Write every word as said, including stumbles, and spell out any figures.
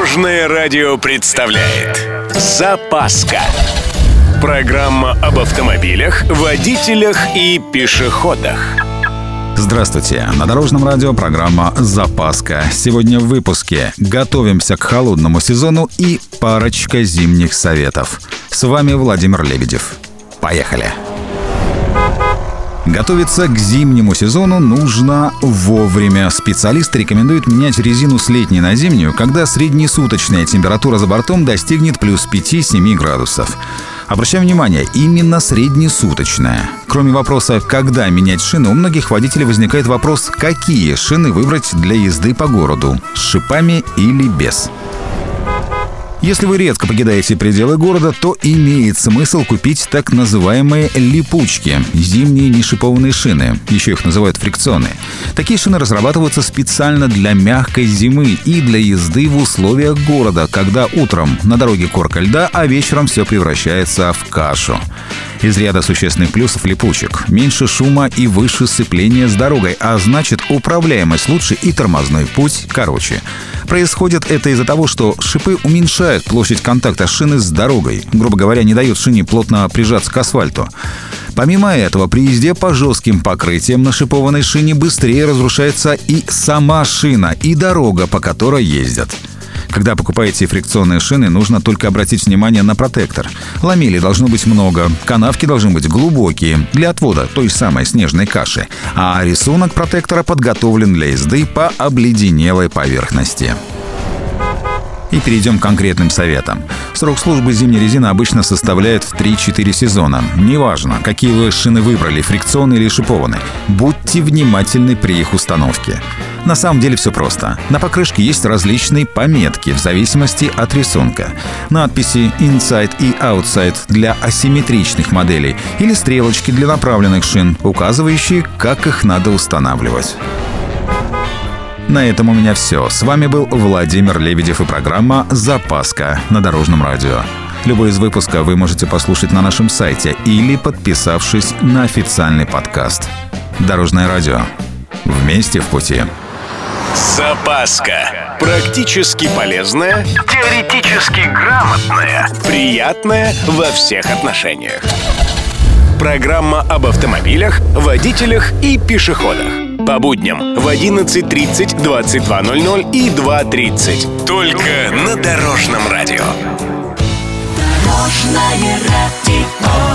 Дорожное радио представляет «Запаска». Программа об автомобилях, водителях и пешеходах. Здравствуйте! На Дорожном радио программа «Запаска». Сегодня в выпуске готовимся к холодному сезону и парочка зимних советов. С вами Владимир Лебедев. Поехали! Готовиться к зимнему сезону нужно вовремя. Специалисты рекомендуют менять резину с летней на зимнюю, когда среднесуточная температура за бортом достигнет плюс пять-семь градусов. Обращаем внимание, именно среднесуточная. Кроме вопроса, когда менять шины, у многих водителей возникает вопрос, какие шины выбрать для езды по городу – с шипами или без. Если вы редко покидаете пределы города, то имеет смысл купить так называемые липучки – зимние нешипованные шины, еще их называют фрикционы. Такие шины разрабатываются специально для мягкой зимы и для езды в условиях города, когда утром на дороге корка льда, а вечером все превращается в кашу. Из ряда существенных плюсов липучек – меньше шума и выше сцепления с дорогой, а значит, управляемость лучше и тормозной путь короче. Происходит это из-за того, что шипы уменьшают площадь контакта шины с дорогой, грубо говоря, не дают шине плотно прижаться к асфальту. Помимо этого, при езде по жестким покрытиям на шипованной шине быстрее разрушается и сама шина, и дорога, по которой ездят. Когда покупаете фрикционные шины, нужно только обратить внимание на протектор. Ламелей должно быть много, канавки должны быть глубокие, для отвода той самой снежной каши. А рисунок протектора подготовлен для езды по обледенелой поверхности. И перейдем к конкретным советам. Срок службы зимней резины обычно составляет в три-четыре сезона. Неважно, какие вы шины выбрали, фрикционные или шипованные. Будьте внимательны при их установке. На самом деле все просто. На покрышке есть различные пометки в зависимости от рисунка. Надписи «Inside» и «Outside» для асимметричных моделей или стрелочки для направленных шин, указывающие, как их надо устанавливать. На этом у меня все. С вами был Владимир Лебедев и программа «Запаска» на Дорожном радио. Любой из выпусков вы можете послушать на нашем сайте или подписавшись на официальный подкаст. Дорожное радио. Вместе в пути. «Запаска» – практически полезная, теоретически грамотная, приятная во всех отношениях. Программа об автомобилях, водителях и пешеходах. По будням в одиннадцать тридцать, двадцать два ноль ноль и два тридцать. Только на Дорожном радио. Дорожное радио.